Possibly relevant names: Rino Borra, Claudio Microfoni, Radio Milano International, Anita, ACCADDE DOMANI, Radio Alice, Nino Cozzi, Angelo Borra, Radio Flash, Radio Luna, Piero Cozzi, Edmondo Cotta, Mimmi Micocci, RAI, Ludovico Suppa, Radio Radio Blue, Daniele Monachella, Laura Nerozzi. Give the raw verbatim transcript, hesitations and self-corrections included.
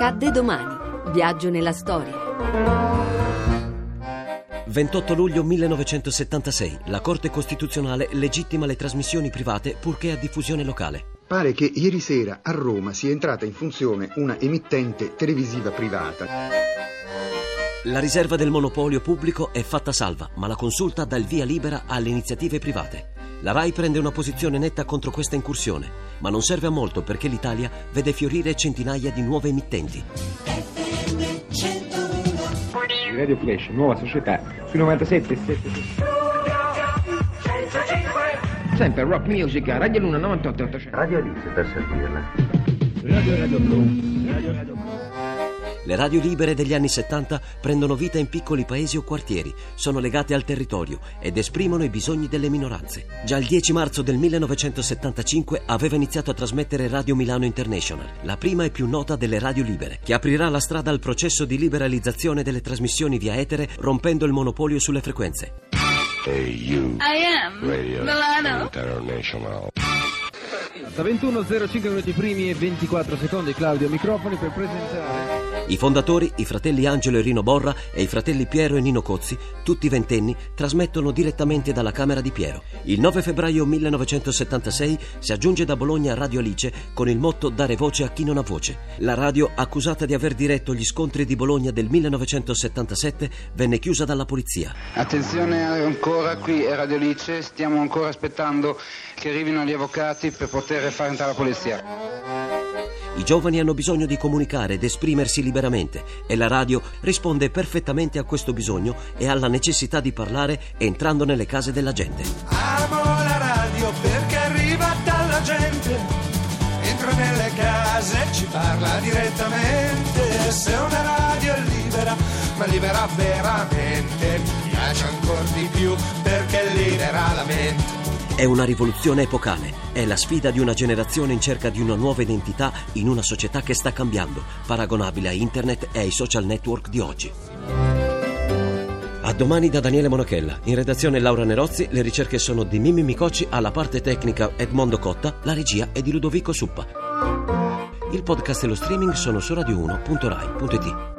Accadde domani. Viaggio nella storia. ventotto luglio millenovecentosettantasei. La Corte Costituzionale legittima le trasmissioni private purché a diffusione locale. Pare che ieri sera a Roma sia entrata in funzione una emittente televisiva privata. La riserva del monopolio pubblico è fatta salva, ma la consulta dà il via libera alle iniziative private. La RAI prende una posizione netta contro questa incursione, ma non serve a molto perché l'Italia vede fiorire centinaia di nuove emittenti. Radio Flash, nuova società, sui novantasette virgola sette. Sempre rock music, Radio Luna novantotto ottocento. Radio Alice per servirla. Radio Radio Blue. Radio Radio Blue. Le radio libere degli anni settanta prendono vita in piccoli paesi o quartieri, sono legate al territorio ed esprimono i bisogni delle minoranze. Già il dieci marzo del millenovecentosettantacinque aveva iniziato a trasmettere Radio Milano International, la prima e più nota delle radio libere, che aprirà la strada al processo di liberalizzazione delle trasmissioni via etere, rompendo il monopolio sulle frequenze. You. I am Radio Milano International. Da ventuno e zero cinque minuti primi e ventiquattro secondi, Claudio Microfoni per presentare i fondatori, i fratelli Angelo e Rino Borra e i fratelli Piero e Nino Cozzi, tutti ventenni, trasmettono direttamente dalla camera di Piero. Il nove febbraio millenovecentosettantasei si aggiunge da Bologna Radio Alice con il motto "Dare voce a chi non ha voce". La radio, accusata di aver diretto gli scontri di Bologna del millenovecentosettantasette, venne chiusa dalla polizia. Attenzione ancora, qui è Radio Alice, stiamo ancora aspettando che arrivino gli avvocati per poter far entrare la polizia. I giovani hanno bisogno di comunicare ed esprimersi liberamente e la radio risponde perfettamente a questo bisogno e alla necessità di parlare entrando nelle case della gente. Amo la radio perché arriva dalla gente, entra nelle case, ci parla direttamente. Se una radio è libera, ma libera veramente, mi piace ancora di più perché libera la mente. È una rivoluzione epocale, è la sfida di una generazione in cerca di una nuova identità in una società che sta cambiando, paragonabile a internet e ai social network di oggi. A domani da Daniele Monachella, in redazione Laura Nerozzi, le ricerche sono di Mimmi Micocci, alla parte tecnica Edmondo Cotta, la regia è di Ludovico Suppa. Il podcast e lo streaming sono su radio uno punto rai punto it.